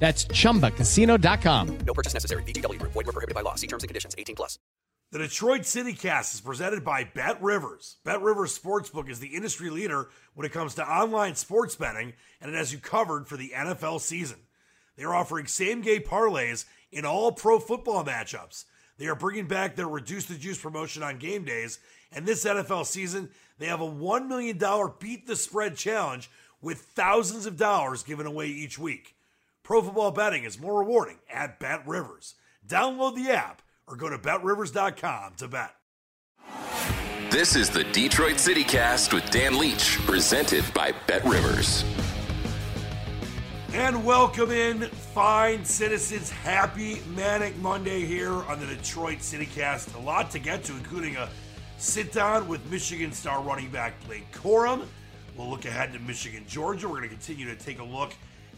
That's ChumbaCasino.com. No purchase necessary. VGW Group. Void where prohibited by law. See terms and conditions. 18 plus. The Detroit City Cast is presented by Bet Rivers. Bet Rivers Sportsbook is the industry leader when it comes to online sports betting, and it has you covered for the NFL season. They are offering same-game parlays in all pro football matchups. They are bringing back their Reduce the Juice promotion on game days, and this NFL season, they have a $1 million Beat the Spread challenge with thousands of dollars given away each week. Pro football betting is more rewarding at Bet Rivers. Download the app or go to BetRivers.com to bet. This is the Detroit City Cast with Dan Leach, presented by Bet Rivers. And welcome in, fine citizens. Happy Manic Monday here on the Detroit City Cast. A lot to get to, including a sit-down with Michigan star running back Blake Corum. We'll look ahead to Michigan, Georgia. We're going to continue to take a look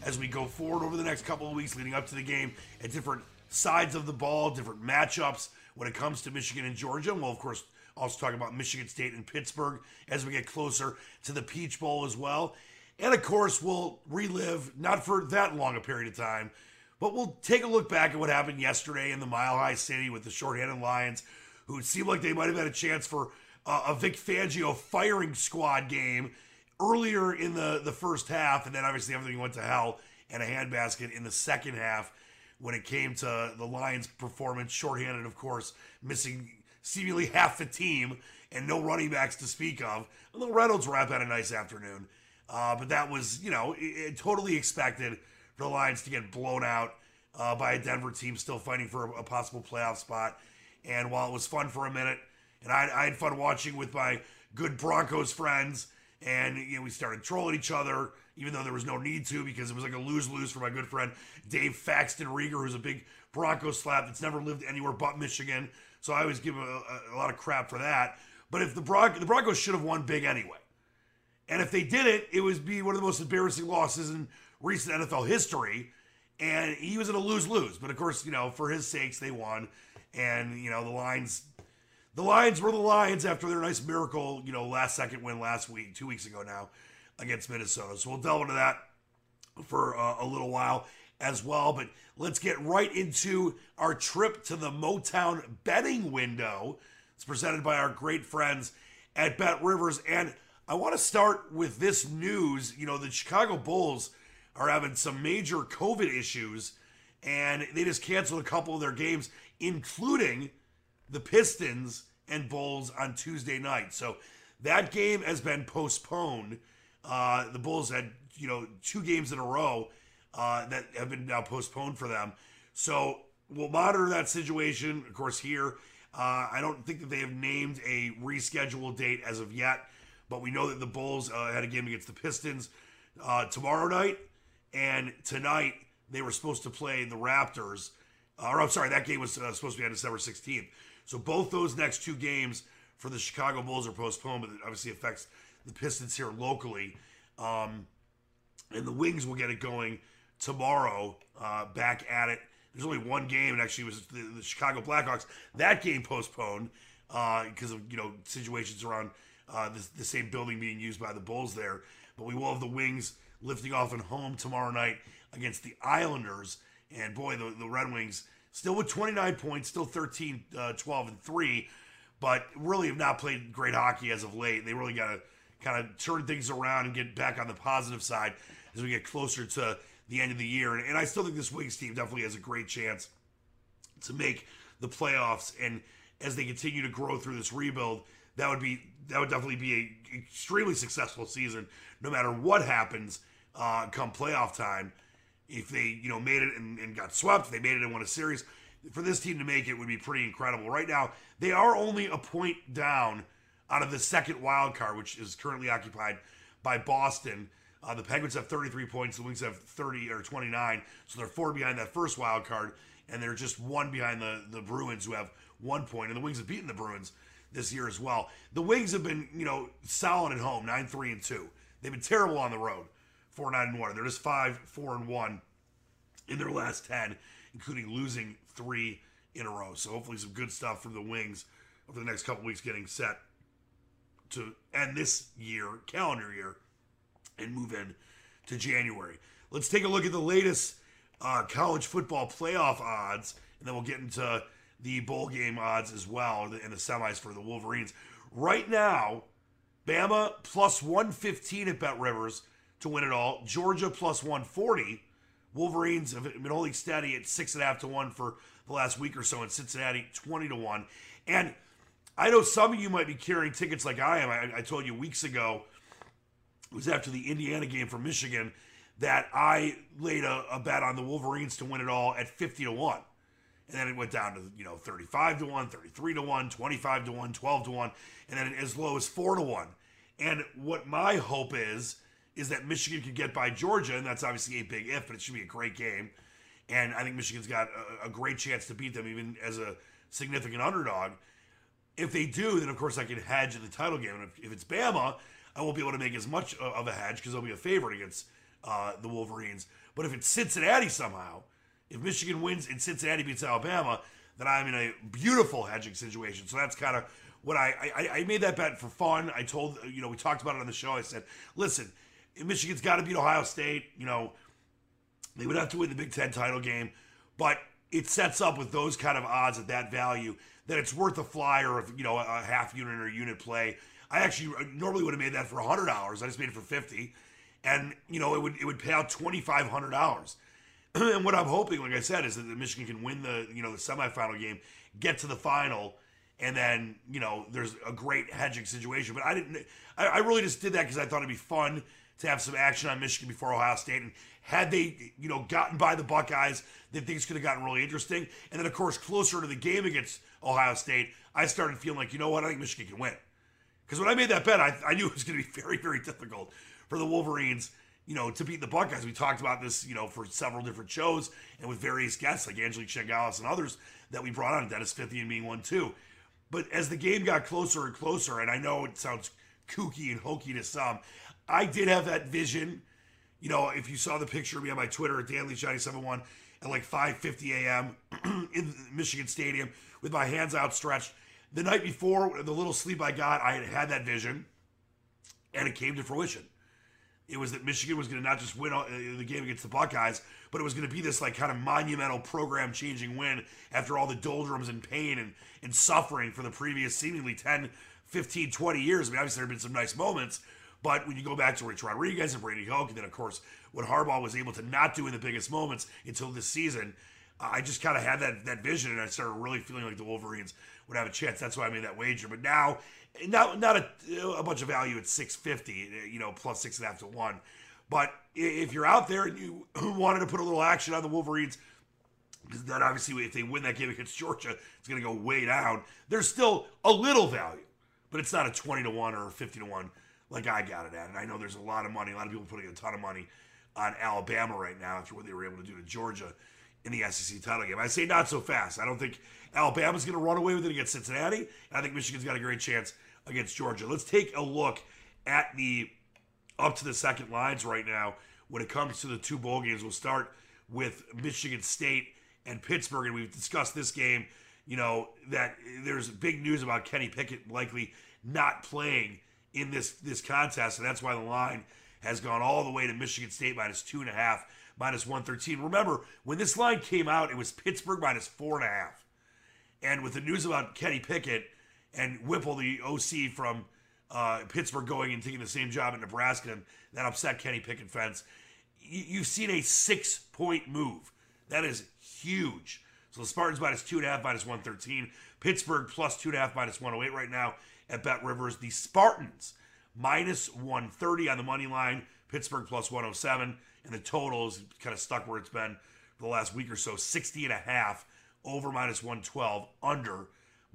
as we go forward over the next couple of weeks leading up to the game at different sides of the ball, different matchups when it comes to Michigan and Georgia. And we'll, of course, also talk about Michigan State and Pittsburgh as we get closer to the Peach Bowl as well. And, of course, we'll relive, not for that long a period of time, but we'll take a look back at what happened yesterday in the Mile High City with the shorthanded Lions, who it seemed like they might have had a chance for a Vic Fangio firing squad game earlier in the first half, and then obviously everything went to hell and a handbasket in the second half when it came to the Lions' performance, shorthanded, of course, missing seemingly half the team and no running backs to speak of. Although Reynolds wrap had a nice afternoon, but that was, you know, it totally expected for the Lions to get blown out by a Denver team still fighting for a possible playoff spot. And while it was fun for a minute, and I had fun watching with my good Broncos friends, and, you know, we started trolling each other, even though there was no need to, because it was like a lose-lose for my good friend Dave Faxton Rieger, who's a big Broncos slap that's never lived anywhere but Michigan. So I always give him a lot of crap for that. But if the Broncos should have won big anyway. And if they didn't, it would be one of the most embarrassing losses in recent NFL history. And he was in a lose-lose. But, of course, you know, for his sakes, they won. And, you know, the Lions were the Lions after their nice miracle, you know, last-second win last week, 2 weeks ago now, against Minnesota. So we'll delve into that for a little while as well. But let's get right into our trip to the Motown betting window. It's presented by our great friends at Bet Rivers. And I want to start with this news. You know, the Chicago Bulls are having some major COVID issues, and they just canceled a couple of their games, including the Pistons and Bulls on Tuesday night. So that game has been postponed. The Bulls had, you know, two games in a row that have been now postponed for them. So we'll monitor that situation, of course, here. I don't think that they have named a rescheduled date as of yet, but we know that the Bulls had a game against the Pistons tomorrow night, and tonight they were supposed to play the Raptors. Or I'm sorry, that game was supposed to be on December 16th. So both those next two games for the Chicago Bulls are postponed, but it obviously affects the Pistons here locally. And the Wings will get it going tomorrow, back at it. There's only one game, and actually it was the Chicago Blackhawks. That game postponed because of, you know, situations around the same building being used by the Bulls there. But we will have the Wings lifting off at home tomorrow night against the Islanders. And boy, the Red Wings still with 29 points, still 13, 12, and 3, but really have not played great hockey as of late. They really got to kind of turn things around and get back on the positive side as we get closer to the end of the year. And I still think this Wings team definitely has a great chance to make the playoffs. And as they continue to grow through this rebuild, that would definitely be an extremely successful season, no matter what happens come playoff time. If they, you know, made it and got swept, they made it and won a series. For this team to make it would be pretty incredible. Right now, they are only a point down out of the second wild card, which is currently occupied by Boston. The Penguins have 33 points. The Wings have 30 or 29. So they're 4 behind that first wild card, and they're just 1 behind the Bruins, who have 1 point. And the Wings have beaten the Bruins this year as well. The Wings have been, you know, solid at home, 9-3-2. They've been terrible on the road, 4-9-1. They're just 5-4-1 in their last 10, including losing 3 in a row. So hopefully some good stuff from the Wings over the next couple weeks, getting set to end this year, calendar year, and move in to January. Let's take a look at the latest college football playoff odds, and then we'll get into the bowl game odds as well, and the semis for the Wolverines. Right now, Bama plus 115 at Bet Rivers to win it all. Georgia plus 140. Wolverines have been holding steady at 6.5 to 1 for the last week or so, in Cincinnati 20 to 1. And I know some of you might be carrying tickets like I am. I told you weeks ago, it was after the Indiana game from Michigan, that I laid a bet on the Wolverines to win it all at 50 to 1, and then it went down to, you know, 35 to 1, 33 to 1, 25 to 1, 12 to 1, and then as low as 4 to 1. And what my hope is that Michigan could get by Georgia, and that's obviously a big if, but it should be a great game. And I think Michigan's got a great chance to beat them, even as a significant underdog. If they do, then, of course, I can hedge in the title game. And if it's Bama, I won't be able to make as much of a hedge because they'll be a favorite against the Wolverines. But if it's Cincinnati somehow, if Michigan wins and Cincinnati beats Alabama, then I'm in a beautiful hedging situation. So that's kind of what I made that bet for fun. I told, you know, we talked about it on the show. I said, listen, Michigan's got to beat Ohio State. You know, they would have to win the Big Ten title game, but it sets up with those kind of odds at that value that it's worth a flyer of, you know, a half unit or unit play. I actually normally would have made that for $100. I just made it for $50, and, you know, it would pay out $2,500. And what I'm hoping, like I said, is that Michigan can win the, you know, the semifinal game, get to the final, and then, you know, there's a great hedging situation. But I really just did that because I thought it'd be fun to have some action on Michigan before Ohio State. And had they, you know, gotten by the Buckeyes, then things could have gotten really interesting. And then, of course, closer to the game against Ohio State, I started feeling like, you know what, I think Michigan can win. Because when I made that bet, I knew it was going to be very, very difficult for the Wolverines, you know, to beat the Buckeyes. We talked about this, you know, for several different shows and with various guests like Angelique Chengelis and others that we brought on, Dennis Fithian being one too. But as the game got closer and closer, and I know it sounds kooky and hokey to some, I did have that vision. You know, if you saw the picture of me on my Twitter at DanLeach971 at like 5:50 a.m. in Michigan Stadium with my hands outstretched, the night before, the little sleep I got, I had that vision, and it came to fruition. It was that Michigan was going to not just win the game against the Buckeyes, but it was going to be this like kind of monumental program-changing win after all the doldrums and pain and suffering for the previous seemingly 10, 15, 20 years. I mean, obviously there have been some nice moments, but when you go back to Rich Rodriguez and Brady Hoke, and then, of course, what Harbaugh was able to not do in the biggest moments until this season, I just kind of had that vision, and I started really feeling like the Wolverines would have a chance. That's why I made that wager. But now, not a bunch of value at 650, you know, plus 6.5 to 1. But if you're out there and you wanted to put a little action on the Wolverines, because then obviously if they win that game against Georgia, it's going to go way down. There's still a little value, but it's not a 20-1 or a 50-1 like I got it at. And I know there's a lot of money, a lot of people putting a ton of money on Alabama right now after what they were able to do to Georgia in the SEC title game. I say not so fast. I don't think Alabama's going to run away with it against Cincinnati. And I think Michigan's got a great chance against Georgia. Let's take a look at the up to the second lines right now when it comes to the two bowl games. We'll start with Michigan State and Pittsburgh, and we've discussed this game, you know, that there's big news about Kenny Pickett likely not playing in this contest, and that's why the line has gone all the way to Michigan State -2.5, -113. Remember, when this line came out, it was Pittsburgh -4.5. And with the news about Kenny Pickett and Whipple, the OC from Pittsburgh, going and taking the same job in Nebraska, and that upset Kenny Pickett fence, you've seen a 6-point move. That is huge. So the Spartans -2.5, -113. Pittsburgh +2.5, -108 right now at Bet Rivers. The Spartans -130 on the money line. Pittsburgh +107. And the total is kind of stuck where it's been for the last week or so. 60.5 over -112, under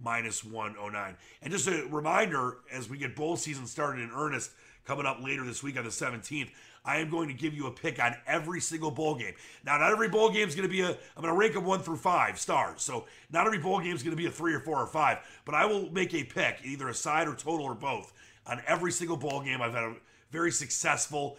-109. And just a reminder, as we get bowl season started in earnest coming up later this week on the 17th, I am going to give you a pick on every single bowl game. Now, not every bowl game is going to be I'm going to rank them 1 through 5 stars. So not every bowl game is going to be a 3 or 4 or 5, but I will make a pick, either a side or total or both, on every single bowl game. I've had a very successful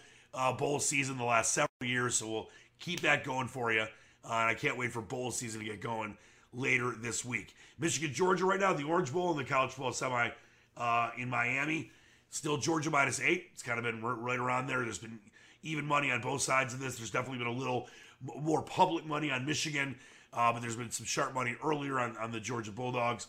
bowl season the last several years, so we'll keep that going for you. And I can't wait for bowl season to get going later this week. Michigan, Georgia right now, the Orange Bowl and the College Football Semi in Miami. Still Georgia -8. It's kind of been right around there. There's been even money on both sides of this. There's definitely been a little more public money on Michigan, but there's been some sharp money earlier on the Georgia Bulldogs.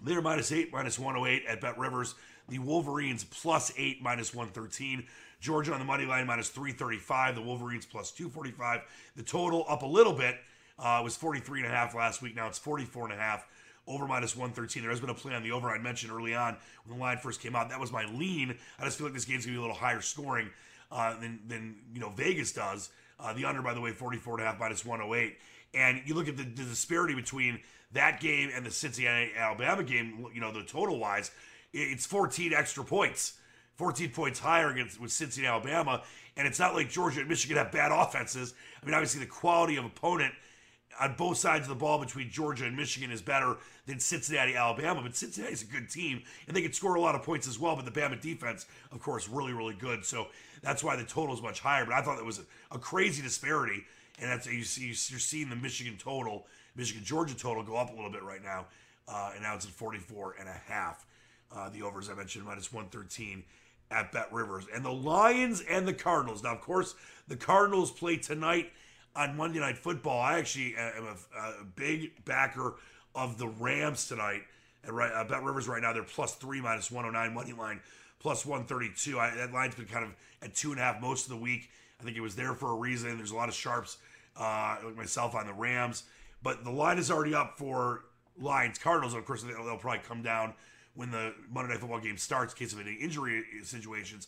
They're -8, -108 at Bet Rivers. The Wolverines +8, -113. Georgia on the money line -335. The Wolverines +245. The total up a little bit. It was 43.5 last week. Now it's 44.5. Over -113. There has been a play on the over. I mentioned early on when the line first came out. That was my lean. I just feel like this game's going to be a little higher scoring than you know, Vegas does. The under, by the way, 44.5, -108. And you look at the disparity between that game and the Cincinnati-Alabama game, you know, the total-wise, it's 14 extra points. 14 points higher with Cincinnati-Alabama. And it's not like Georgia and Michigan have bad offenses. I mean, obviously the quality of opponent on both sides of the ball between Georgia and Michigan is better than Cincinnati, Alabama. But Cincinnati's a good team, and they can score a lot of points as well. But the Bama defense, of course, really, really good. So that's why the total is much higher. But I thought that was a crazy disparity. And that's you're seeing the Michigan total, Michigan-Georgia total go up a little bit right now. And now it's at 44.5. The overs, I mentioned, -113 at Bet Rivers. And the Lions and the Cardinals. Now, of course, the Cardinals play tonight on Monday Night Football. I actually am a big backer of the Rams tonight. At Bet Rivers right now, they're +3, -109. Money line, +132. That line's been kind of at 2.5 most of the week. I think it was there for a reason. There's a lot of sharps, like myself, on the Rams. But the line is already up for Lions, Cardinals. And of course, they'll probably come down when the Monday Night Football game starts in case of any injury situations.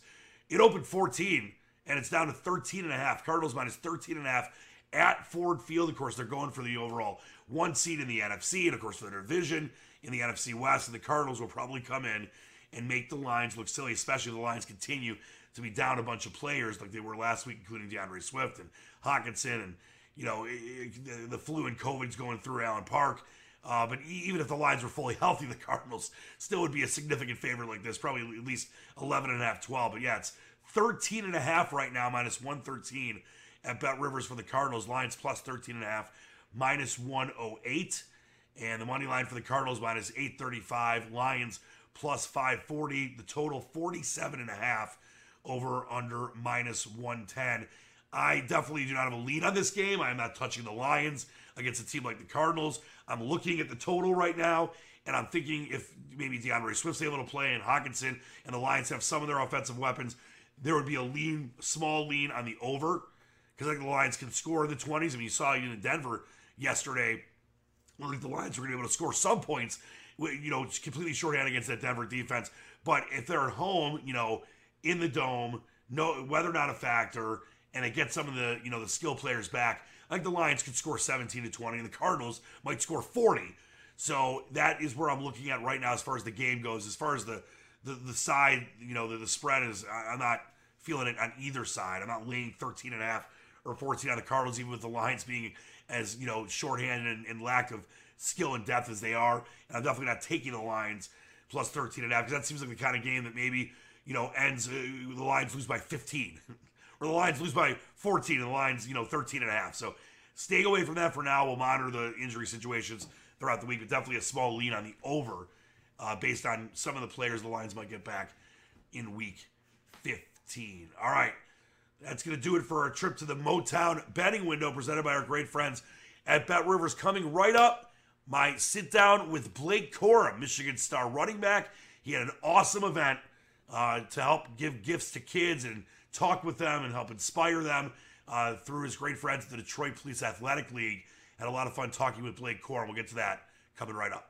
It opened 14, and it's down to 13.5. Cardinals -13.5. At Ford Field, of course, they're going for the overall 1 seed in the NFC, and of course, for their division in the NFC West. And the Cardinals will probably come in and make the Lions look silly, especially if the Lions continue to be down a bunch of players like they were last week, including DeAndre Swift and Hawkinson, and you know the flu and COVID's going through Allen Park. But even if the Lions were fully healthy, the Cardinals still would be a significant favorite like this, probably at least 11.5, 12. But yeah, it's 13.5 right now, -113. At Bet Rivers for the Cardinals. Lions +13.5, -108. And the money line for the Cardinals -835. Lions +540. The total 47.5 over under -110. I definitely do not have a lead on this game. I am not touching the Lions against a team like the Cardinals. I'm looking at the total right now, and I'm thinking if maybe DeAndre Swift's able to play and Hawkinson and the Lions have some of their offensive weapons, there would be a lean, small lean on the over. Because I think the Lions can score in the 20s. I mean, you saw it in Denver yesterday. I think the Lions were going to be able to score some points, you know, completely shorthand against that Denver defense. But if they're at home, you know, in the dome, no weather not a factor, and it gets some of the, you know, the skill players back, I think the Lions could score 17 to 20, and the Cardinals might score 40. So that is where I'm looking at right now as far as the game goes. As far as the side, you know, the spread is, I'm not feeling it on either side. I'm not laying 13.5 or 14 on the Cardinals, even with the Lions being as, you know, shorthanded and lack of skill and depth as they are. And I'm definitely not taking the Lions plus 13.5, because that seems like the kind of game that maybe, you know, ends, the Lions lose by 15. Or the Lions lose by 14 and the Lions, you know, 13.5. So stay away from that for now. We'll monitor the injury situations throughout the week, but definitely a small lean on the over based on some of the players the Lions might get back in week 15. All right, that's going to do it for our trip to the Motown betting window presented by our great friends at Bet Rivers. Coming right up, my sit down with Blake Corum, Michigan star running back. He had an awesome event to help give gifts to kids and talk with them and help inspire them through his great friends at the Detroit Police Athletic League. Had a lot of fun talking with Blake Corum. We'll get to that coming right up.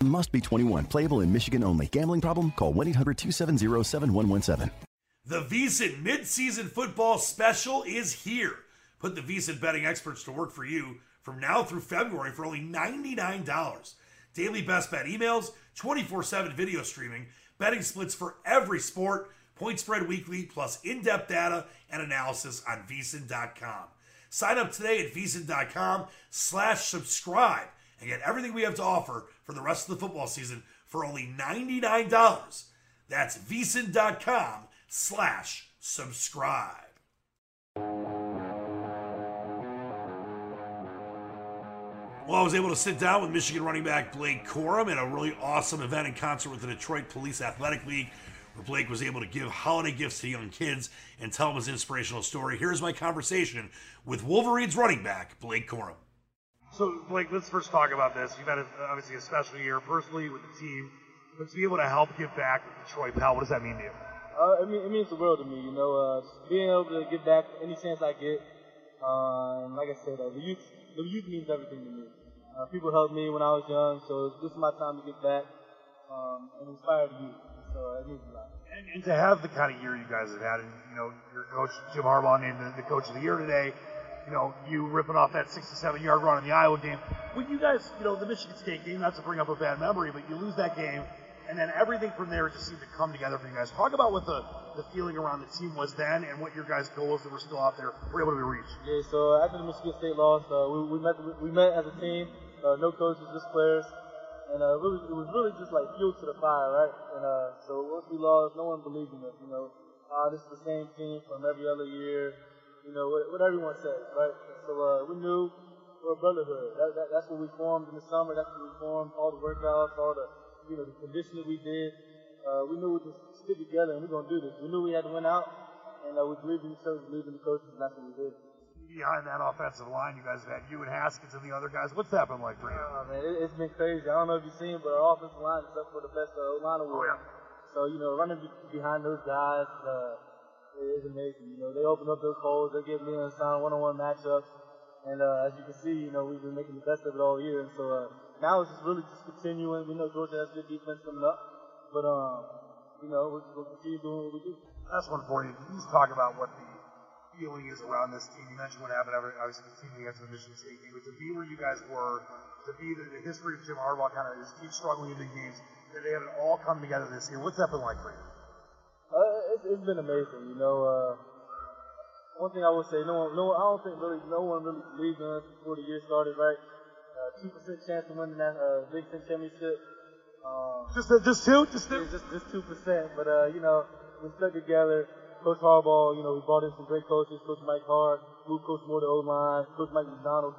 Must be 21. Playable in Michigan only. Gambling problem? Call 1-800-270-7117. The VSIN Midseason Football Special is here. Put the VSIN betting experts to work for you from now through February for only $99. Daily best bet emails, 24/7 video streaming, betting splits for every sport, point spread weekly, plus in-depth data and analysis on VSIN.com. Sign up today at VSIN.com/subscribe. And get everything we have to offer for the rest of the football season for only $99. That's VSiN.com/subscribe. Well, I was able to sit down with Michigan running back Blake Corum at a really awesome event in concert with the Detroit Police Athletic League, where Blake was able to give holiday gifts to young kids and tell them his inspirational story. Here's my conversation with Wolverines running back Blake Corum. So, Blake, let's first talk about this. You've had, obviously, a special year personally with the team. But to be able to help give back with Detroit, pal, what does that mean to you? It means the world to me, you know. Being able to give back any chance I get. Like I said, the youth means everything to me. People helped me when I was young, so this is my time to give back and inspire the youth. So it means a lot. And to have the kind of year you guys have had, and, you know, your coach, Jim Harbaugh, named the coach of the year today. You know, you ripping off that 67-yard run in the Iowa game. When you guys, you know, the Michigan State game, not to bring up a bad memory, but you lose that game, and then everything from there just seemed to come together for you guys. Talk about what the feeling around the team was then and what your guys' goals that were still out there were able to be reached. Yeah, so after the Michigan State loss, we met as a team, no coaches, just players, and it was really just like fuel to the fire, right? And so once we lost, no one believed in us, you know. This is the same team from every other year. You know, what everyone says, right? So we knew we're a brotherhood. That's what we formed in the summer. That's what we formed, all the workouts, all the, you know, the conditioning we did. We knew we just stick together and we're going to do this. We knew we had to win out, and we believed in each other, believed in the coaches, and that's what we did. Behind that offensive line you guys have had, you and Haskins and the other guys, what's that been like for you? Man, it's been crazy. I don't know if you've seen, but our offensive line is up for the best line award. Oh, yeah. So, you know, running behind those guys, it is amazing. You know, they open up those holes. They get me and Hassan one-on-one matchups. And as you can see, you know, we've been making the best of it all year. And so now it's just really just continuing. We know Georgia has good defense coming up. But, you know, we'll continue doing what we do. Last one for you. Can you just talk about what the feeling is around this team? You mentioned what happened, obviously, the team against the Michigan State game. But to be where you guys were, to be the history of Jim Harbaugh kind of keep struggling in the games, that they had it all come together this year. What's that been like for you? It's been amazing, you know. One thing I would say, no one really believed in us before the year started, right? 2% chance of winning that VSIN championship. Just 2%. But you know, we stuck together. Coach Harbaugh, you know, we brought in some great coaches. Coach Mike Hart, Luke Coach Moore, the O line, Coach Mike McDonald.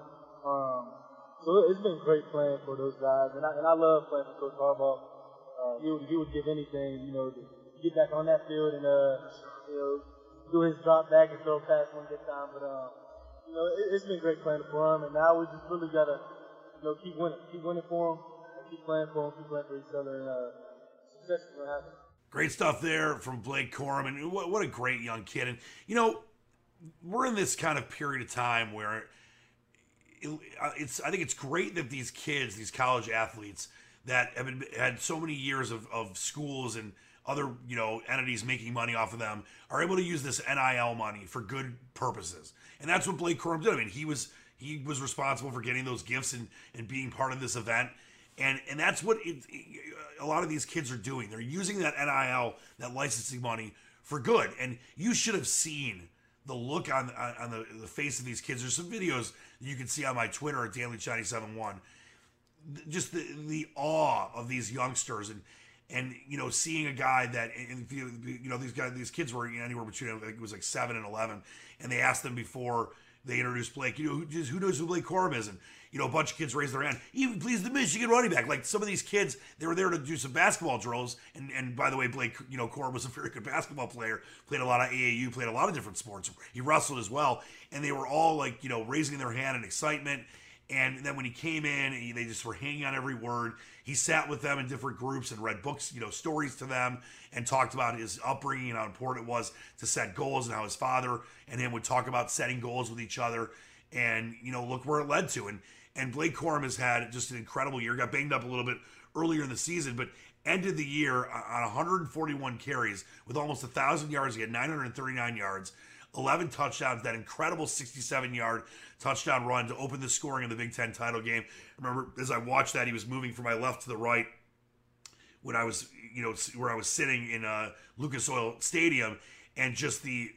So it's been great playing for those guys, and I love playing for Coach Harbaugh. He would give anything, you know. Get back on that field and, you know, do his drop back and throw a pass one good time. But, you know, it's been great playing for him, and now we just really gotta, you know, keep winning for him, and keep playing for him, keep playing for each other, and success is gonna happen. Great stuff there from Blake Corum, and what a great young kid. And you know, we're in this kind of period of time where I think it's great that these kids, these college athletes that have had so many years of schools and other, you know, entities making money off of them are able to use this NIL money for good purposes. And that's what Blake Corum did. I mean, he was responsible for getting those gifts and being part of this event. And that's what a lot of these kids are doing. They're using that NIL, that licensing money for good. And you should have seen the look on the face of these kids. There's some videos you can see on my Twitter at DailyChiny71. Just the awe of these youngsters and you know, seeing a guy that, and, you know, these kids were anywhere between, I think it was like 7 and 11, and they asked them before they introduced Blake, you know, who knows who Blake Corum is, and you know, a bunch of kids raised their hand. Even please the Michigan running back. Like some of these kids, they were there to do some basketball drills. And by the way, Blake, you know, Corum was a very good basketball player. Played a lot of AAU. Played a lot of different sports. He wrestled as well. And they were all like, you know, raising their hand in excitement. And then when he came in, they just were hanging on every word. He sat with them in different groups and read books, you know, stories to them, and talked about his upbringing and how important it was to set goals, and how his father and him would talk about setting goals with each other. And, you know, look where it led to. And Blake Corum has had just an incredible year. Got banged up a little bit earlier in the season, but ended the year on 141 carries with almost 1,000 yards. He had 939 yards, 11 touchdowns, that incredible 67-yard touchdown run to open the scoring of the Big Ten title game. I remember as I watched that, he was moving from my left to the right when I was, you know, where I was sitting in Lucas Oil Stadium, and just the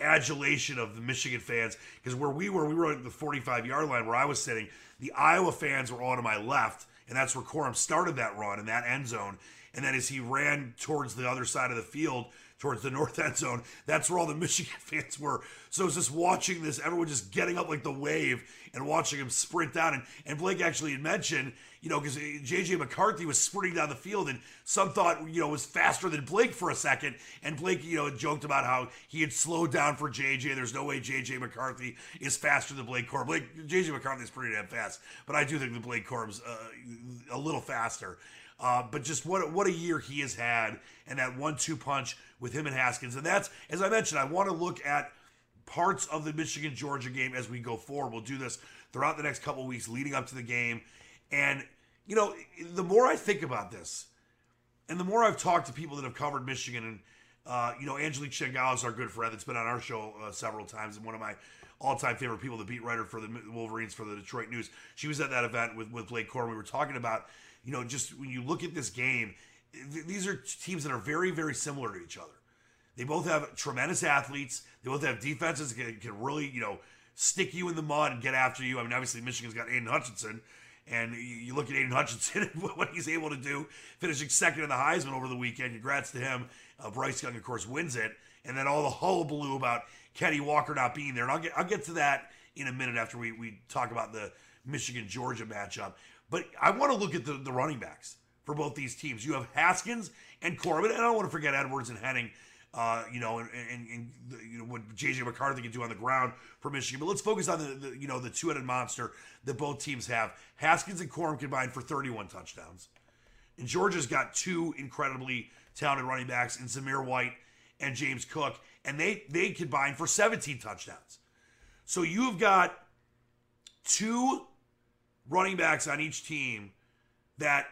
adulation of the Michigan fans, because where we were at the 45-yard line where I was sitting, the Iowa fans were all to my left, and that's where Corum started that run in that end zone. And then as he ran towards the other side of the field, towards the north end zone, that's where all the Michigan fans were. So it was just watching this, everyone just getting up like the wave and watching him sprint down. And Blake actually had mentioned, you know, because J.J. McCarthy was sprinting down the field, and some thought, you know, was faster than Blake for a second. And Blake, you know, joked about how he had slowed down for J.J. There's no way J.J. McCarthy is faster than Blake Corum. J.J. McCarthy is pretty damn fast, but I do think that Blake Corum's a little faster. But just what a year he has had, and that 1-2 punch with him and Haskins. And that's, as I mentioned, I want to look at parts of the Michigan-Georgia game as we go forward. We'll do this throughout the next couple of weeks leading up to the game. And, you know, the more I think about this, and the more I've talked to people that have covered Michigan, and, you know, Angelique Chengelis, our good friend that's been on our show several times, and one of my all-time favorite people, the beat writer for the Wolverines for the Detroit News, she was at that event with Blake Corum. We were talking about, you know, just when you look at this game, these are teams that are very, very similar to each other. They both have tremendous athletes. They both have defenses that can really, you know, stick you in the mud and get after you. I mean, obviously Michigan's got Aidan Hutchinson, and you look at Aidan Hutchinson and what he's able to do, finishing second in the Heisman over the weekend. Congrats to him. Bryce Young, of course, wins it. And then all the hullabaloo about Kenny Walker not being there. And I'll get to that in a minute after we talk about the Michigan-Georgia matchup. But I want to look at the running backs for both these teams. You have Haskins and Corum, and I don't want to forget Edwards and Henning, you know, and you know what J.J. McCarthy can do on the ground for Michigan. But let's focus on the you know, the two-headed monster that both teams have. Haskins and Corum combined for 31 touchdowns, and Georgia's got two incredibly talented running backs in Zamir White and James Cook, and they combined for 17 touchdowns. So you've got two running backs on each team that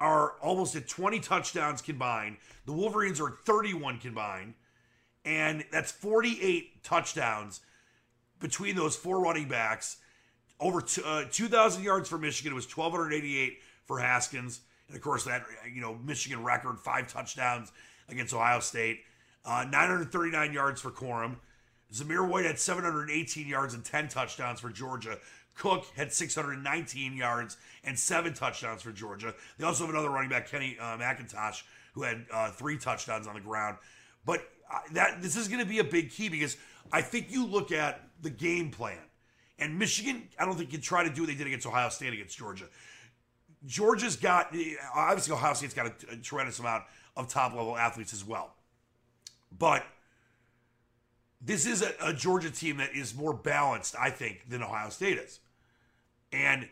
are almost at 20 touchdowns combined. The Wolverines are at 31 combined, and that's 48 touchdowns between those four running backs. Over 2,000 yards for Michigan. It was 1,288 for Haskins, and of course that, you know, Michigan record, 5 touchdowns against Ohio State. 939 yards for Corum. Zamir White had 718 yards and 10 touchdowns for Georgia. Cook had 619 yards and 7 touchdowns for Georgia. They also have another running back, Kenny McIntosh, who had 3 touchdowns on the ground. But this is going to be a big key, because I think you look at the game plan, and Michigan, I don't think can try to do what they did against Ohio State against Georgia. Georgia's got, obviously Ohio State's got a tremendous amount of top-level athletes as well. But this is a Georgia team that is more balanced, I think, than Ohio State is. And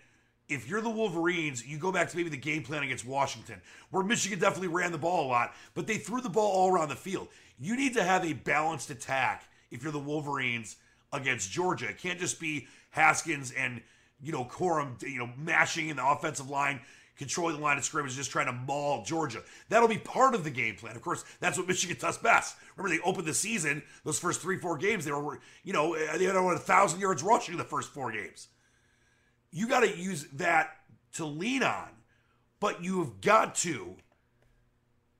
if you're the Wolverines, you go back to maybe the game plan against Washington, where Michigan definitely ran the ball a lot, but they threw the ball all around the field. You need to have a balanced attack if you're the Wolverines against Georgia. It can't just be Haskins and, Corum, mashing in the offensive line, controlling the line of scrimmage, just trying to maul Georgia. That'll be part of the game plan. Of course, that's what Michigan does best. Remember, they opened the season, those first 3-4 games, they were, they had over 1,000 yards rushing in the first four games. You got to use that to lean on, but you've got to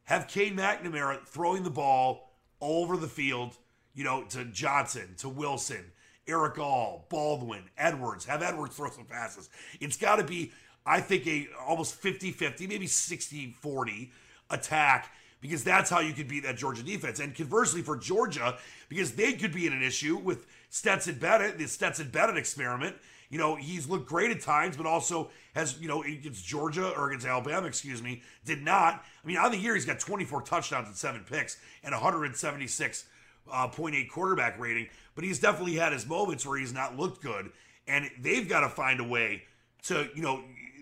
have Cade McNamara throwing the ball all over the field, to Johnson, to Wilson, Eric All, Baldwin, Edwards. Have Edwards throw some passes. It's got to be, I think, a almost 50-50, maybe 60-40 attack, because that's how you could beat that Georgia defense. And conversely for Georgia, because they could be in an issue with Stetson Bennett, the Stetson Bennett experiment. He's looked great at times, but also has, against Georgia or against Alabama, did not. On the year, he's got 24 touchdowns and 7 picks and 176.8 quarterback rating, but he's definitely had his moments where he's not looked good, and they've got to find a way to,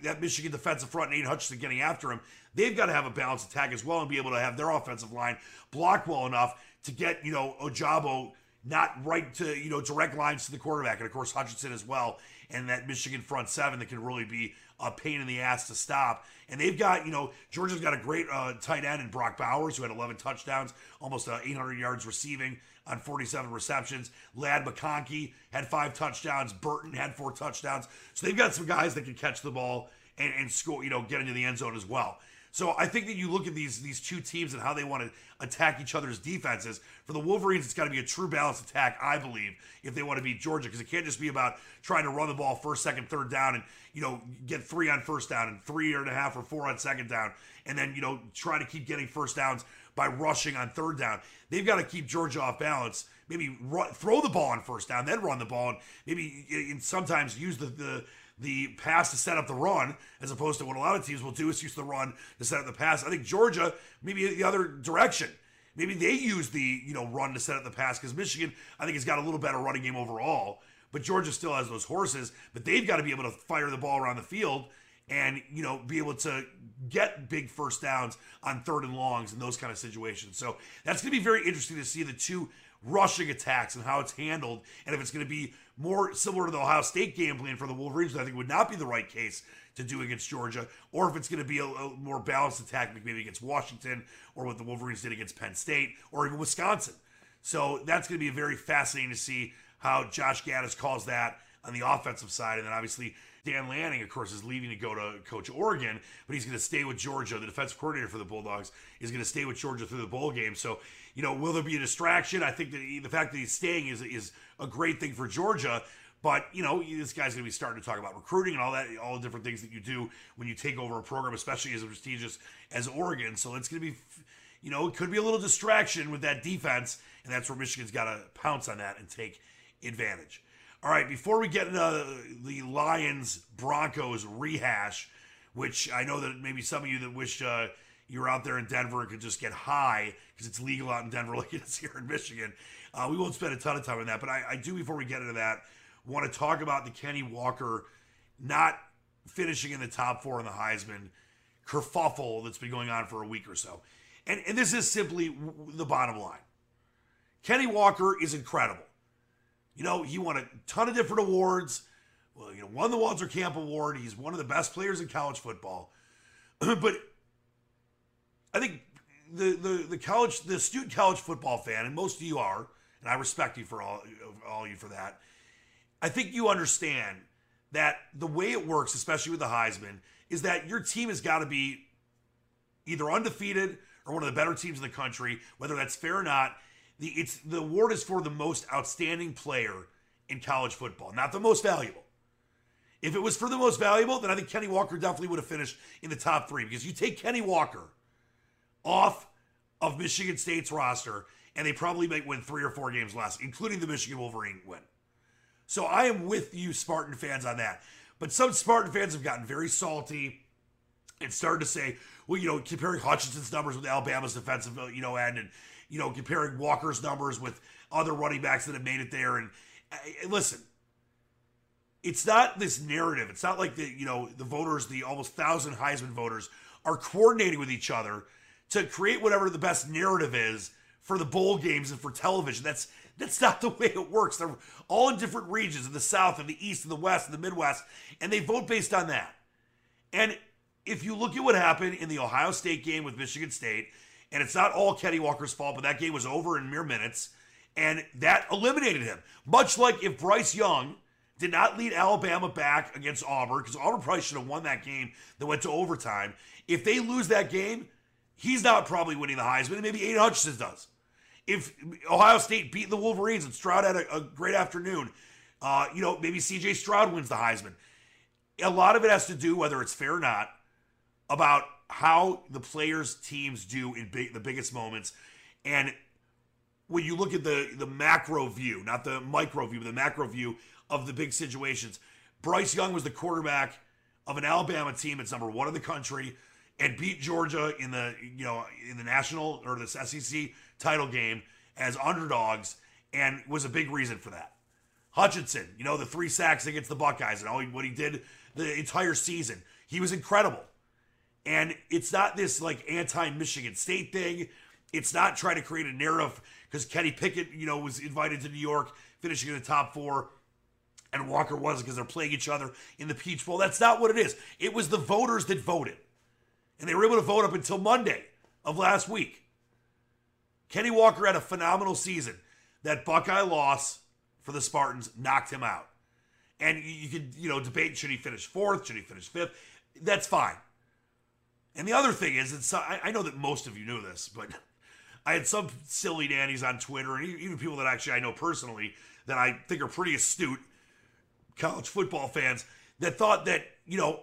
that Michigan defensive front and Aidan Hutchinson getting after him, they've got to have a balanced attack as well and be able to have their offensive line block well enough to get, Ojabo not right to, direct lines to the quarterback, and of course Hutchinson as well, and that Michigan front seven that can really be a pain in the ass to stop. And they've got, Georgia's got a great tight end in Brock Bowers, who had 11 touchdowns, almost 800 yards receiving on 47 receptions. Ladd McConkey had 5 touchdowns. Burton had 4 touchdowns. So they've got some guys that can catch the ball and score, get into the end zone as well. So I think that you look at these two teams and how they want to attack each other's defenses. For the Wolverines, it's got to be a true balanced attack, I believe, if they want to beat Georgia, because it can't just be about trying to run the ball first, second, third down and, get 3 on first down and 3.5 or 4 on second down and then, try to keep getting first downs by rushing on third down. They've got to keep Georgia off balance, maybe throw the ball on first down, then run the ball, and maybe and sometimes use the pass to set up the run, as opposed to what a lot of teams will do is use the run to set up the pass. I think Georgia, maybe the other direction. Maybe they use the, run to set up the pass, because Michigan, I think, has got a little better running game overall, but Georgia still has those horses, but they've got to be able to fire the ball around the field and, be able to get big first downs on third and longs and those kind of situations. So that's going to be very interesting to see the two rushing attacks and how it's handled, and if it's going to be more similar to the Ohio State game plan for the Wolverines, which I think would not be the right case to do against Georgia, or if it's going to be a more balanced attack, maybe against Washington, or what the Wolverines did against Penn State, or even Wisconsin. So that's going to be very fascinating to see how Josh Gaddis calls that on the offensive side. And then obviously Dan Lanning, of course, is leaving to go to coach Oregon, but he's going to stay with Georgia. The defensive coordinator for the Bulldogs is going to stay with Georgia through the bowl game. So, will there be a distraction? I think that the fact that he's staying is a great thing for Georgia. But, this guy's going to be starting to talk about recruiting and all that, all the different things that you do when you take over a program, especially as prestigious as Oregon. So it's going to be, it could be a little distraction with that defense, and that's where Michigan's got to pounce on that and take advantage. All right, before we get into the Lions-Broncos rehash, which I know that maybe some of you that wish you were out there in Denver and could just get high because it's legal out in Denver like it is here in Michigan, we won't spend a ton of time on that. But I do, before we get into that, want to talk about the Kenny Walker not finishing in the top 4 in the Heisman kerfuffle that's been going on for a week or so. And this is simply the bottom line. Kenny Walker is incredible. He won a ton of different awards. Well, won the Walter Camp Award. He's one of the best players in college football. But I think the student college football fan, and most of you are, and I respect you for all you for that. I think you understand that the way it works, especially with the Heisman, is that your team has got to be either undefeated or one of the better teams in the country, whether that's fair or not. The award is for the most outstanding player in college football, not the most valuable. If it was for the most valuable, then I think Kenny Walker definitely would have finished in the top 3, because you take Kenny Walker off of Michigan State's roster, and they probably might win 3 or 4 games less, including the Michigan Wolverine win. So I am with you, Spartan fans, on that. But some Spartan fans have gotten very salty and started to say, comparing Hutchinson's numbers with Alabama's defensive, end, and you know, comparing Walker's numbers with other running backs that have made it there. And listen, it's not this narrative. It's not like the voters, the almost 1,000 Heisman voters, are coordinating with each other to create whatever the best narrative is for the bowl games and for television. That's not the way it works. They're all in different regions, in the South and the East and the West and the Midwest, and they vote based on that. And if you look at what happened in the Ohio State game with Michigan State, and it's not all Kenny Walker's fault, but that game was over in mere minutes, and that eliminated him. Much like if Bryce Young did not lead Alabama back against Auburn, because Auburn probably should have won that game that went to overtime. If they lose that game, he's not probably winning the Heisman, and maybe Aidan Hutchinson does. If Ohio State beat the Wolverines and Stroud had a great afternoon, maybe C.J. Stroud wins the Heisman. A lot of it has to do, whether it's fair or not, about how the players' teams do in the biggest moments. And when you look at the macro view, not the micro view, but the macro view of the big situations, Bryce Young was the quarterback of an Alabama team that's number one in the country and beat Georgia in the national or this SEC title game as underdogs, and was a big reason for that. Hutchinson, the 3 sacks against the Buckeyes and what he did the entire season, he was incredible. And it's not this like anti-Michigan State thing. It's not trying to create a narrative because Kenny Pickett, was invited to New York, finishing in the top 4, and Walker wasn't because they're playing each other in the Peach Bowl. That's not what it is. It was the voters that voted. And they were able to vote up until Monday of last week. Kenny Walker had a phenomenal season. That Buckeye loss for the Spartans knocked him out. And you could, debate, should he finish 4th? Should he finish 5th? That's fine. And the other thing is, I know that most of you knew this, but I had some silly nannies on Twitter, and even people that actually I know personally that I think are pretty astute college football fans, that thought that,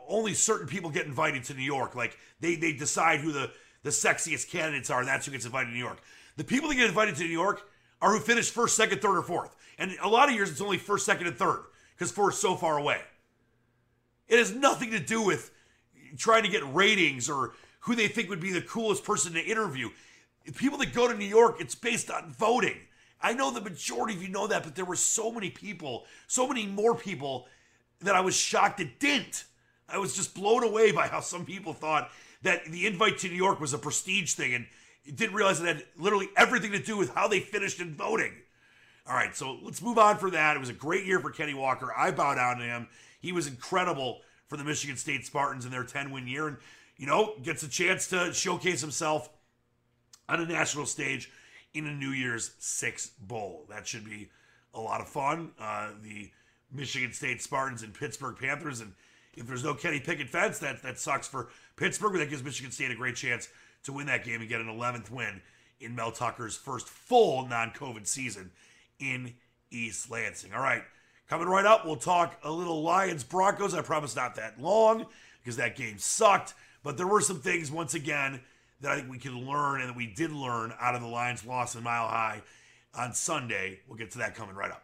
only certain people get invited to New York. Like, they decide who the sexiest candidates are, and that's who gets invited to New York. The people that get invited to New York are who finish 1st, 2nd, 3rd, or 4th. And a lot of years, it's only 1st, 2nd, and 3rd, because 4 is so far away. It has nothing to do with trying to get ratings or who they think would be the coolest person to interview. People that go to New York, it's based on voting. I know the majority of you know that, but there were so many people, so many more people, that I was shocked it didn't. I was just blown away by how some people thought that the invite to New York was a prestige thing and didn't realize it had literally everything to do with how they finished in voting. All right, so let's move on from that. It was a great year for Kenny Walker. I bow down to him. He was incredible for the Michigan State Spartans in their 10-win year and, gets a chance to showcase himself on a national stage in a New Year's 6 bowl. That should be a lot of fun. The Michigan State Spartans and Pittsburgh Panthers, and if there's no Kenny Pickett fence, that sucks for Pittsburgh, but that gives Michigan State a great chance to win that game and get an 11th win in Mel Tucker's first full non-COVID season in East Lansing. All right, coming right up, we'll talk a little Lions-Broncos. I promise not that long because that game sucked, but there were some things, once again, that I think we could learn and that we did learn out of the Lions' loss in Mile High on Sunday. We'll get to that coming right up.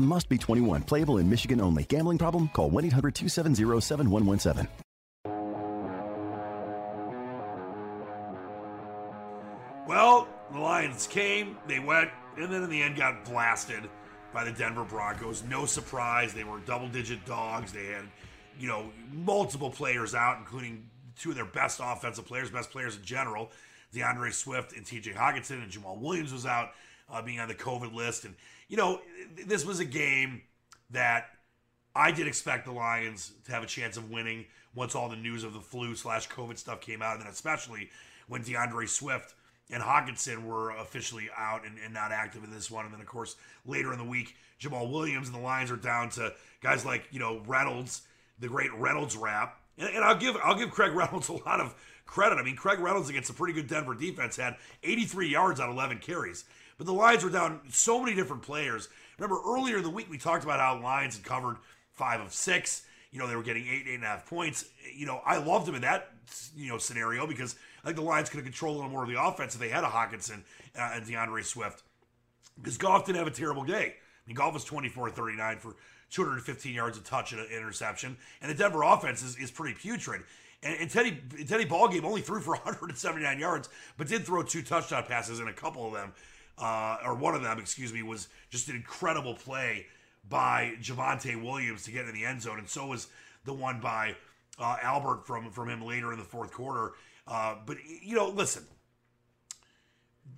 Must be 21. Playable in Michigan only. Gambling problem? Call 1-800-270-7117. Well, the Lions came, they went, and then in the end got blasted by the Denver Broncos. No surprise. They were double-digit dogs. They had, multiple players out, including 2 of their best offensive players, best players in general. DeAndre Swift and T.J. Hockenson, and Jamal Williams was out, being on the COVID list. And, this was a game that I did expect the Lions to have a chance of winning once all the news of the flu/COVID stuff came out. And then especially when DeAndre Swift and Hockenson were officially out and not active in this one. And then, of course, later in the week, Jamal Williams and the Lions are down to guys like, Reynolds, the great Reynolds rap. And I'll give Craig Reynolds a lot of credit. I mean, Craig Reynolds against a pretty good Denver defense had 83 yards on 11 carries. But the Lions were down so many different players. Remember, earlier in the week, we talked about how Lions had covered 5 of 6. You know, they were getting 8.5 points. You know, I loved him in that, you know, scenario because I think the Lions could have controlled a little more of the offense if they had a Hawkinson and DeAndre Swift. Because Goff didn't have a terrible day. I mean, Goff was 24-39 for 215 yards, a touch, and an interception. And the Denver offense is pretty putrid. And Teddy Ballgame only threw for 179 yards, but did throw 2 touchdown passes, and a couple of them, or one of them, excuse me, was just an incredible play by Javonte Williams to get in the end zone. And so was the one by Albert from him later in the fourth quarter. But, you know, listen,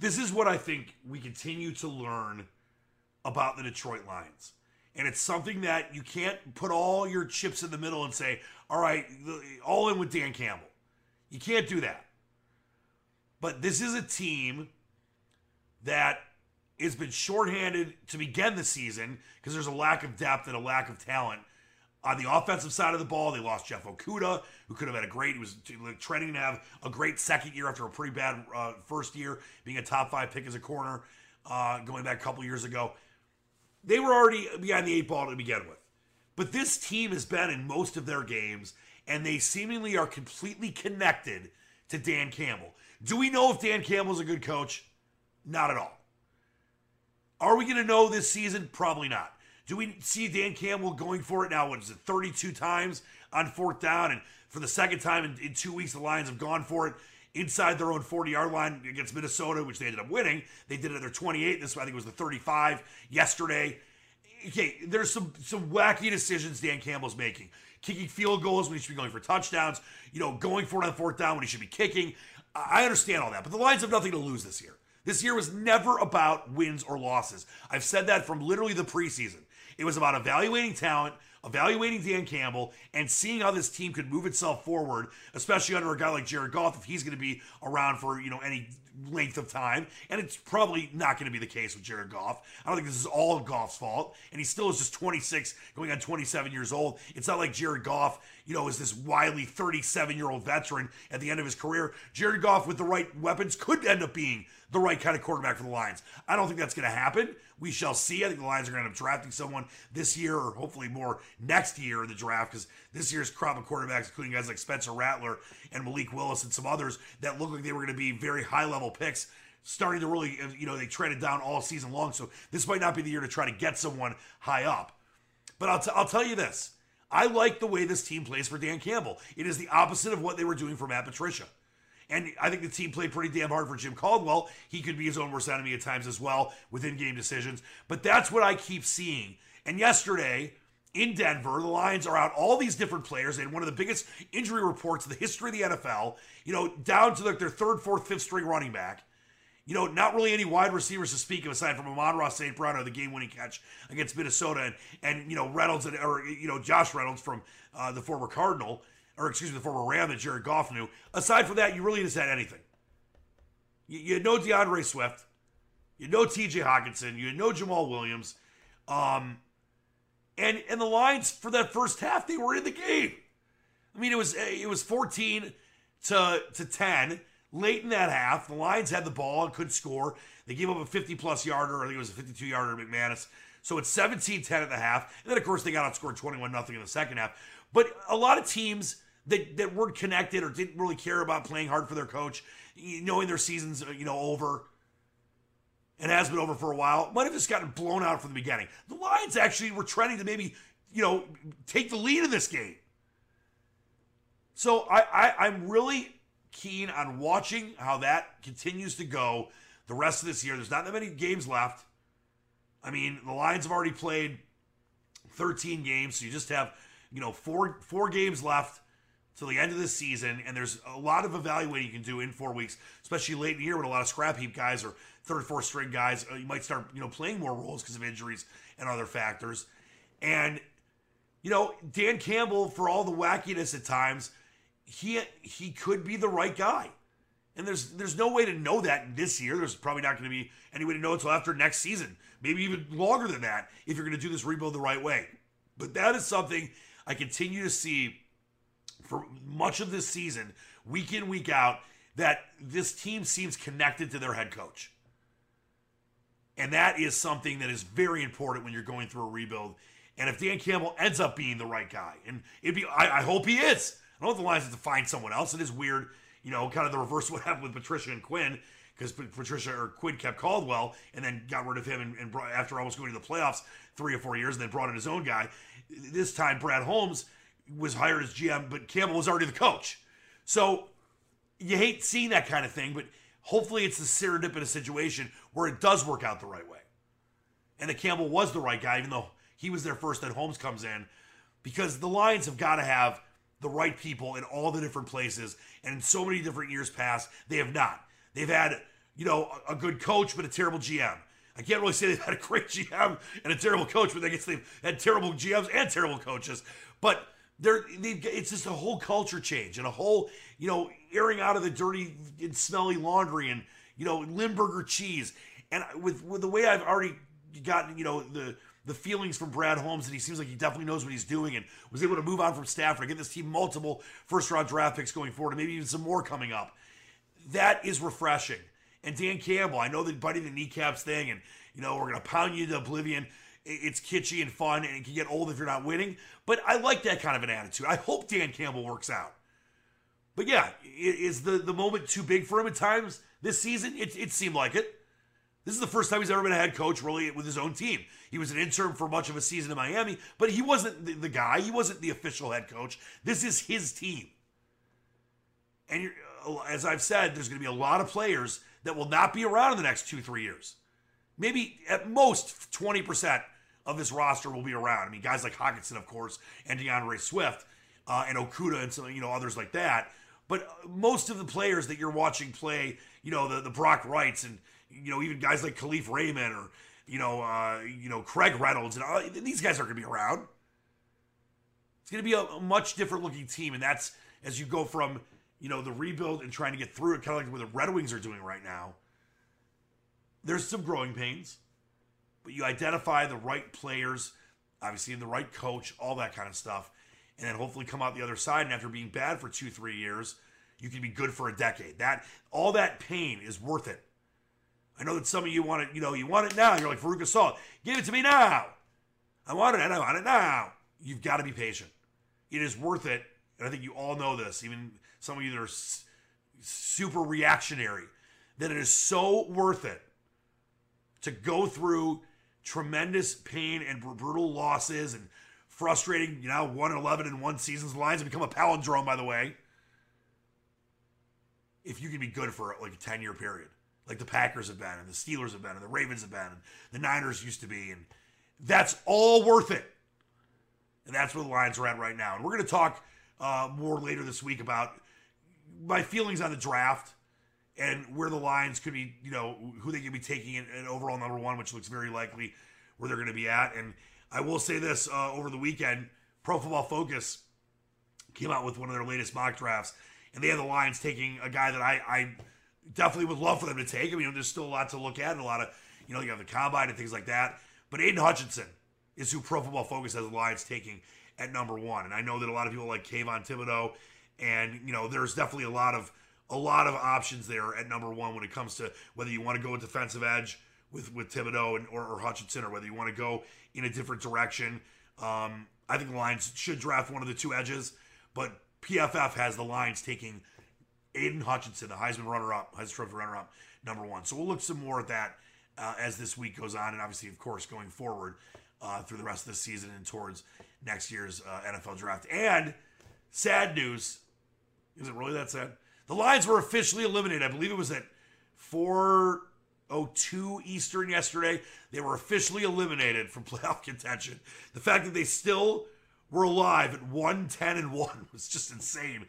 this is what I think we continue to learn about the Detroit Lions. And it's something that you can't put all your chips in the middle and say, all right, all in with Dan Campbell. You can't do that. But this is a team that has been shorthanded to begin the season because there's a lack of depth and a lack of talent. On the offensive side of the ball, they lost Jeff Okudah, who could have had trending to have a great second year after a pretty bad first year, being a top 5 pick as a corner going back a couple years ago. They were already behind the 8 ball to begin with. But this team has been in most of their games, and they seemingly are completely connected to Dan Campbell. Do we know if Dan Campbell's a good coach? Not at all. Are we going to know this season? Probably not. Do we see Dan Campbell going for it now? What is it, 32 times on fourth down? And for the second time in 2 weeks, the Lions have gone for it inside their own 40-yard line against Minnesota, which they ended up winning. They did it at their 28. This, I think, was the 35 yesterday. Okay, there's some wacky decisions Dan Campbell's making. Kicking field goals when he should be going for touchdowns. You know, going for it on fourth down when he should be kicking. I understand all that, but the Lions have nothing to lose this year. This year was never about wins or losses. I've said that from literally the preseason. It was about evaluating talent, evaluating Dan Campbell, and seeing how this team could move itself forward, especially under a guy like Jared Goff, if he's going to be around for, you know, any length of time. And it's probably not going to be the case with Jared Goff. I don't think this is all Goff's fault. And he still is just 26, going on 27 years old. It's not like Jared Goff, you know, is this wily 37-year-old veteran at the end of his career. Jared Goff, with the right weapons, could end up being the right kind of quarterback for the Lions. I don't think that's going to happen. We shall see. I think the Lions are going to end up drafting someone this year, or hopefully more next year in the draft, because this year's crop of quarterbacks, including guys like Spencer Rattler and Malik Willis and some others that looked like they were going to be very high-level picks, starting to really, you know, they traded down all season long, so this might not be the year to try to get someone high up. But I'll tell you this. I like the way this team plays for Dan Campbell. It is the opposite of what they were doing for Matt Patricia. And I think the team played pretty damn hard for Jim Caldwell. He could be his own worst enemy at times as well with in-game decisions. But that's what I keep seeing. And yesterday in Denver, the Lions are out all these different players and one of the biggest injury reports in the history of the NFL, you know, down to like their third, fourth, fifth string running back. You know, not really any wide receivers to speak of aside from Amon-Ra St. Brown, or the game-winning catch against Minnesota, and you know, Reynolds, or, you know, Josh Reynolds from the former Ram that Jared Goff knew. Aside from that, you really just had anything. You had no DeAndre Swift. You had no TJ Hawkinson. You had no Jamal Williams. And the Lions, for that first half, they were in the game. I mean, it was 14 to 10 late in that half. The Lions had the ball and could score. They gave up a 50-plus yarder. I think it was a 52-yarder to McManus. So it's 17-10 at the half. And then, of course, they got outscored 21-0 in the second half. But a lot of teams that weren't connected or didn't really care about playing hard for their coach, knowing their season's, you know, over and has been over for a while, might have just gotten blown out from the beginning. The Lions actually were trending to maybe, you know, take the lead in this game. So I'm really keen on watching how that continues to go the rest of this year. There's not that many games left. I mean, the Lions have already played 13 games, so you just have, you know, four games left till the end of this season, and there's a lot of evaluating you can do in 4 weeks, especially late in the year when a lot of scrap heap guys or third, fourth string guys, you might start, you know, playing more roles because of injuries and other factors. And, you know, Dan Campbell, for all the wackiness at times, he could be the right guy. And there's no way to know that this year. There's probably not going to be any way to know until after next season, maybe even longer than that, if you're going to do this rebuild the right way. But that is something I continue to see for much of this season week in, week out, that this team seems connected to their head coach. And that is something that is very important when you're going through a rebuild. And if Dan Campbell ends up being the right guy, and I hope he is. I don't want the Lions have to find someone else. It is weird, you know, kind of the reverse of what happened with Patricia and Quinn, because Quinn kept Caldwell and then got rid of him and brought, after almost going to the playoffs 3 or 4 years, and then brought in his own guy. This time, Brad Holmes was hired as GM, but Campbell was already the coach. So you hate seeing that kind of thing, but hopefully it's the serendipitous situation where it does work out the right way. And that Campbell was the right guy, even though he was there first, then Holmes comes in, because the Lions have got to have the right people in all the different places. And in so many different years past, they have not. They've had, you know, a good coach, but a terrible GM. I can't really say they've had a great GM and a terrible coach, but I guess they've had terrible GMs and terrible coaches. But it's just a whole culture change and a whole, you know, airing out of the dirty and smelly laundry and, you know, Limburger cheese. And with the way I've already gotten, you know, the feelings from Brad Holmes, and he seems like he definitely knows what he's doing and was able to move on from Stafford and get this team multiple first-round draft picks going forward and maybe even some more coming up. That is refreshing. And Dan Campbell, I know the biting the kneecaps thing and, you know, we're going to pound you to oblivion. It's kitschy and fun and it can get old if you're not winning. But I like that kind of an attitude. I hope Dan Campbell works out. But yeah, is the moment too big for him at times this season? It seemed like it. This is the first time he's ever been a head coach, really, with his own team. He was an intern for much of a season in Miami, but he wasn't the guy. He wasn't the official head coach. This is his team. And as I've said, there's going to be a lot of players that will not be around in the next 2-3 years. Maybe at most 20% of this roster will be around. I mean, guys like Hockenson, of course, and DeAndre Swift, and Okuda, and some, you know, others like that. But most of the players that you're watching play, you know, the Brock Wrights and, you know, even guys like Khalif Raymond or, you know, Craig Reynolds. And these guys are going to be around. It's going to be a much different looking team. And that's as you go from, you know, the rebuild and trying to get through it, kind of like what the Red Wings are doing right now. There's some growing pains, but you identify the right players, obviously, and the right coach, all that kind of stuff. And then hopefully come out the other side. And after being bad for 2-3 years, you can be good for a decade. All that pain is worth it. I know that some of you want it, you know, you want it now. You're like, Farouk Asal, give it to me now. I want it, and I want it now. You've got to be patient. It is worth it, and I think you all know this, even some of you that are super reactionary, that it is so worth it to go through tremendous pain and brutal losses and frustrating, you know, 1-11 in one season's lines have become a palindrome, by the way, if you can be good for like a 10-year period. Like the Packers have been, and the Steelers have been, and the Ravens have been, and the Niners used to be, and that's all worth it. And that's where the Lions are at right now. And we're going to talk more later this week about my feelings on the draft and where the Lions could be, you know, who they could be taking at overall number one, which looks very likely where they're going to be at. And I will say this, over the weekend, Pro Football Focus came out with one of their latest mock drafts, and they had the Lions taking a guy that I definitely would love for them to take. I mean, there's still a lot to look at and a lot of, you know, you have the combine and things like that. But Aidan Hutchinson is who Pro Football Focus has the Lions taking at number one. And I know that a lot of people like Kayvon Thibodeau, and, you know, there's definitely a lot of options there at number one when it comes to whether you want to go with defensive edge with Thibodeau and, or Hutchinson, or whether you want to go in a different direction. I think the Lions should draft one of the two edges, but PFF has the Lions taking Aidan Hutchinson, the Heisman Trophy runner-up, number one. So we'll look some more at that as this week goes on, and obviously, of course, going forward through the rest of the season and towards next year's NFL draft. And sad news. Is it really that sad? The Lions were officially eliminated. I believe it was at 4:02 Eastern yesterday. They were officially eliminated from playoff contention. The fact that they still were alive at 1-10-1 was just insane.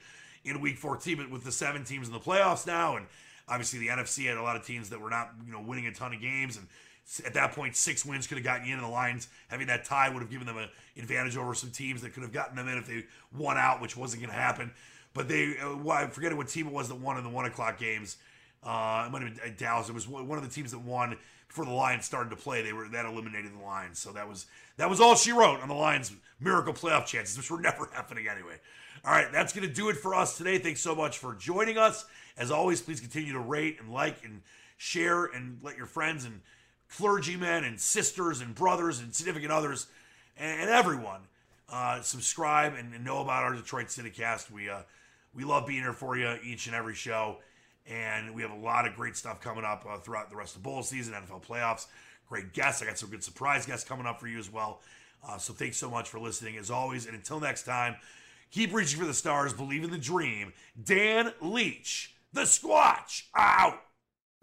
In Week 14, but with the 7 teams in the playoffs now, and obviously the NFC had a lot of teams that were not, you know, winning a ton of games, and at that point, 6 wins could have gotten you in, and the Lions having that tie would have given them an advantage over some teams that could have gotten them in if they won out, which wasn't going to happen. But I forget what team it was that won in the 1 o'clock games. It might have been Dallas. It was one of the teams that won before the Lions started to play, that eliminated the Lions. So that was all she wrote on the Lions' miracle playoff chances, which were never happening anyway. All right, that's going to do it for us today. Thanks so much for joining us. As always, please continue to rate and like and share and let your friends and clergymen and sisters and brothers and significant others and everyone subscribe and know about our Detroit City Cast. We love being here for you each and every show. And we have a lot of great stuff coming up throughout the rest of the bowl season, NFL playoffs, great guests. I got some good surprise guests coming up for you as well. So thanks so much for listening, as always. And until next time, keep reaching for the stars, believe in the dream. Dan Leach, the Squatch, out.